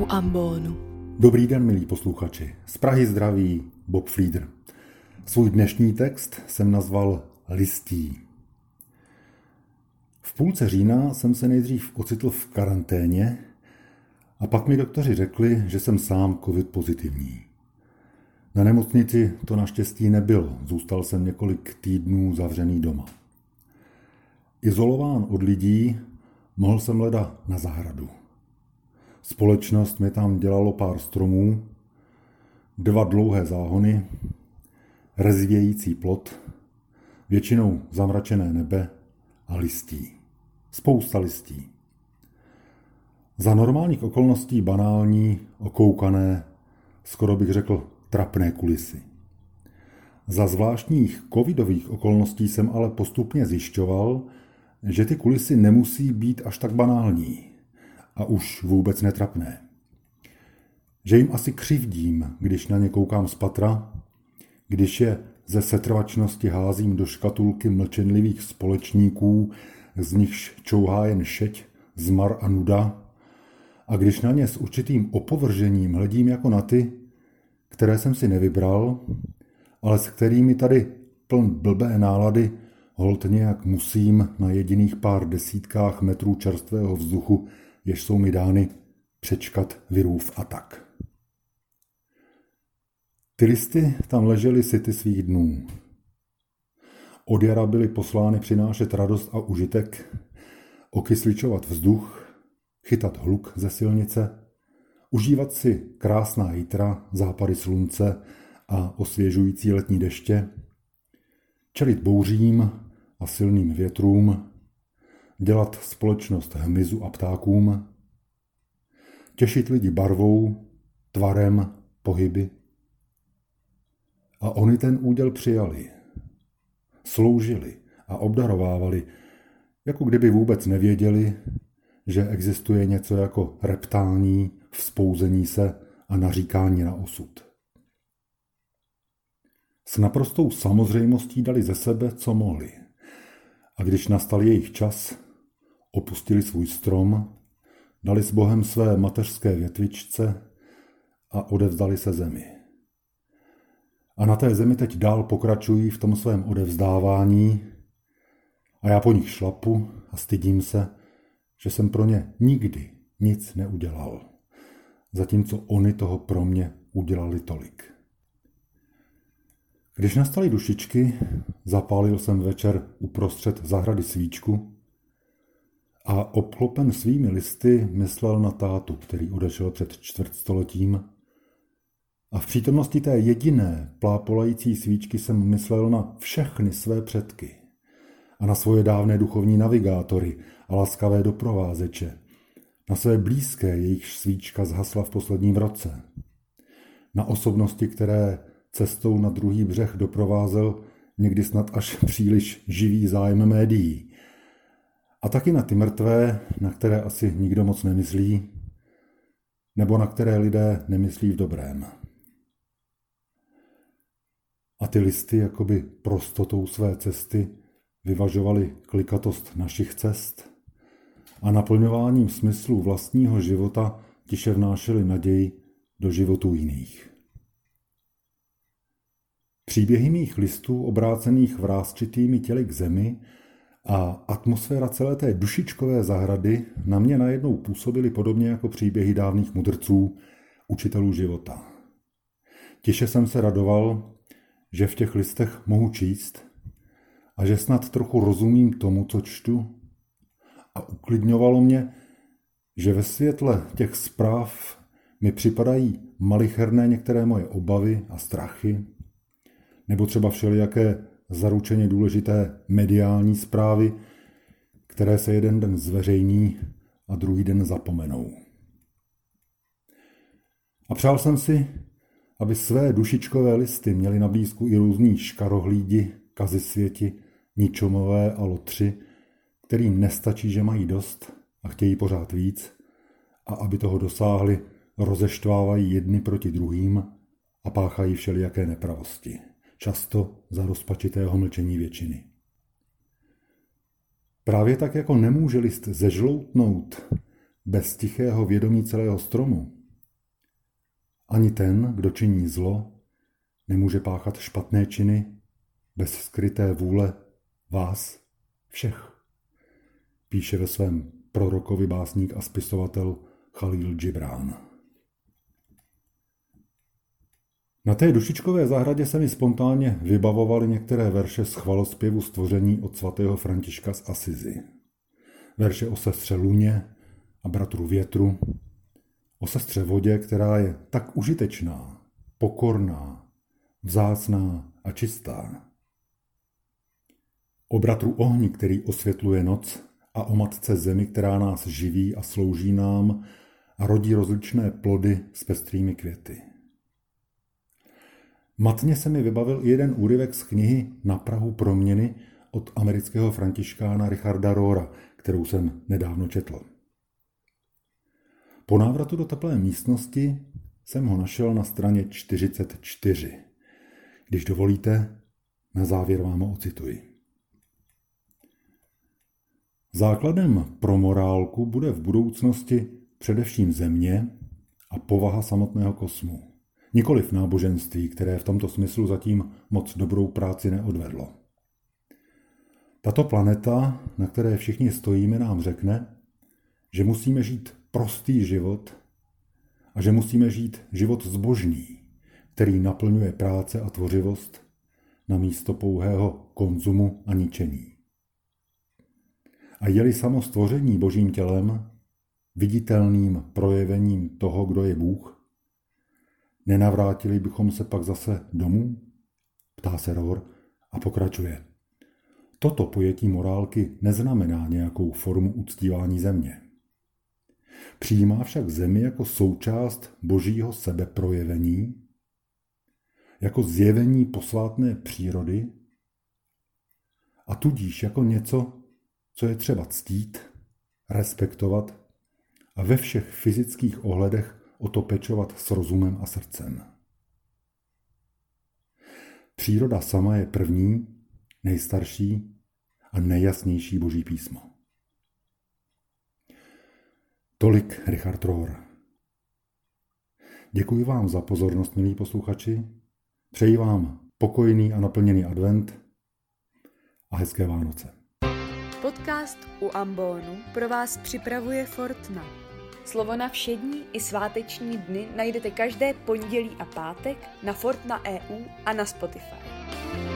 u ambónu. Dobrý den, milí posluchači. Z Prahy zdraví Bob Fleider. Svůj dnešní text jsem nazval Listí. V půlce října jsem se nejdřív ocitl v karanténě a pak mi doktoři řekli, že jsem sám covid pozitivní. Na nemocnici to naštěstí nebylo, zůstal jsem několik týdnů zavřený doma. Izolován od lidí, mohl jsem leda na zahradu. Společnost mi tam dělalo pár stromů, 2 dlouhé záhony, rezvějící plot, většinou zamračené nebe a listí. Spousta listí. Za normálních okolností banální, okoukané, skoro bych řekl trapné kulisy. Za zvláštních covidových okolností jsem ale postupně zjišťoval, že ty kulisy nemusí být až tak banální a už vůbec netrapné. Že jim asi křivdím, když na ně koukám z patra, když je ze setrvačnosti házím do škatulky mlčenlivých společníků, z nichž čouhá jen šeť, zmar a nuda, a když na ně s určitým opovržením hledím jako na ty, které jsem si nevybral, ale s kterými tady pln blbé nálady holt nějak musím na jediných pár desítkách metrů čerstvého vzduchu, jež jsou mi dány, přečkat virův atak. Ty listy tam ležely syty svých dnů. Od jara byly poslány přinášet radost a užitek, okysličovat vzduch, chytat hluk ze silnice, užívat si krásná jitra, západy slunce a osvěžující letní deště, čelit bouřím a silným větrům, dělat společnost hmyzu a ptákům, těšit lidi barvou, tvarem, pohyby. A oni ten úděl přijali, sloužili a obdarovávali, jako kdyby vůbec nevěděli, že existuje něco jako reptální, vzpouzení se a naříkání na osud. S naprostou samozřejmostí dali ze sebe, co mohli. A když nastal jejich čas, opustili svůj strom, dali s Bohem své mateřské větvičce a odevzdali se zemi. A na té zemi teď dál pokračují v tom svém odevzdávání a já po nich šlapu a stydím se, že jsem pro ně nikdy nic neudělal, zatímco oni toho pro mě udělali tolik. Když nastaly dušičky, zapálil jsem večer uprostřed zahrady svíčku a obklopen svými listy myslel na tátu, který odešel před 4 stoletím, a v přítomnosti té jediné plápolající svíčky jsem myslel na všechny své předky a na svoje dávné duchovní navigátory a laskavé doprovázeče, na své blízké, jejichž svíčka zhasla v posledním roce, na osobnosti, které cestou na druhý břeh doprovázel někdy snad až příliš živý zájem médií. A taky na ty mrtvé, na které asi nikdo moc nemyslí, nebo na které lidé nemyslí v dobrém. A ty listy jakoby prostotou své cesty vyvažovaly klikatost našich cest a naplňováním smyslu vlastního života tiše vnášely naději do životů jiných. Příběhy mých listů obrácených vrásčitými těly k zemi a atmosféra celé té dušičkové zahrady na mě najednou působily podobně jako příběhy dávných mudrců, učitelů života. Tiše jsem se radoval, že v těch listech mohu číst a že snad trochu rozumím tomu, co čtu, a uklidňovalo mě, že ve světle těch zpráv mi připadají malicherné některé moje obavy a strachy, nebo třeba všelijaké zaručeně důležité mediální zprávy, které se jeden den zveřejní a druhý den zapomenou. A přál jsem si, aby své dušičkové listy měly na blízku i různí škarohlídi, kazisvěti, ničomové a lotři, kterým nestačí, že mají dost a chtějí pořád víc, a aby toho dosáhli, rozeštvávají jedny proti druhým a páchají všelijaké nepravosti, často za rozpačitého mlčení většiny. Právě tak jako nemůže list zežloutnout bez tichého vědomí celého stromu, Ani ten, kdo činí zlo, nemůže páchat špatné činy bez skryté vůle vás všech, píše ve svém prorokovi básník a spisovatel Khalil Gibran. Na té dušičkové zahradě se mi spontánně vybavovaly některé verše z chvalospěvu Stvoření od svatého Františka z Assisi. Verše o sestře luně a bratru větru, o sestře vodě, která je tak užitečná, pokorná, vzácná a čistá. O bratru ohni, který osvětluje noc, a o matce zemi, která nás živí a slouží nám a rodí rozličné plody s pestrými květy. Matně se mi vybavil i jeden úryvek z knihy Na prahu proměny od amerického františkána Richarda Rohra, kterou jsem nedávno četl. Po návratu do teplé místnosti jsem ho našel na straně 44. Když dovolíte, na závěr vám ho ocituji. Základem pro morálku bude v budoucnosti především země a povaha samotného kosmu. Nikoliv náboženství, které v tomto smyslu zatím moc dobrou práci neodvedlo. Tato planeta, na které všichni stojíme, nám řekne, že musíme žít prostý život a že musíme žít život zbožný, který naplňuje práce a tvořivost na místo pouhého konzumu a ničení. A je-li samo stvoření božím tělem, viditelným projevením toho, kdo je Bůh, nenavrátili bychom se pak zase domů? Ptá se Rohr a pokračuje. Toto pojetí morálky neznamená nějakou formu uctívání země. Přijímá však zemi jako součást božího sebeprojevení, jako zjevení posvátné přírody a tudíž jako něco, co je třeba ctít, respektovat a ve všech fyzických ohledech o to pečovat s rozumem a srdcem. Příroda sama je první, nejstarší a nejjasnější boží písmo. Tolik Richard Rohr. Děkuji vám za pozornost, milí posluchači. Přeji vám pokojný a naplněný advent a hezké Vánoce. Podcast U ambonu pro vás připravuje Fortna. Slovo na všední i sváteční dny najdete každé pondělí a pátek na Fortna.eu a na Spotify.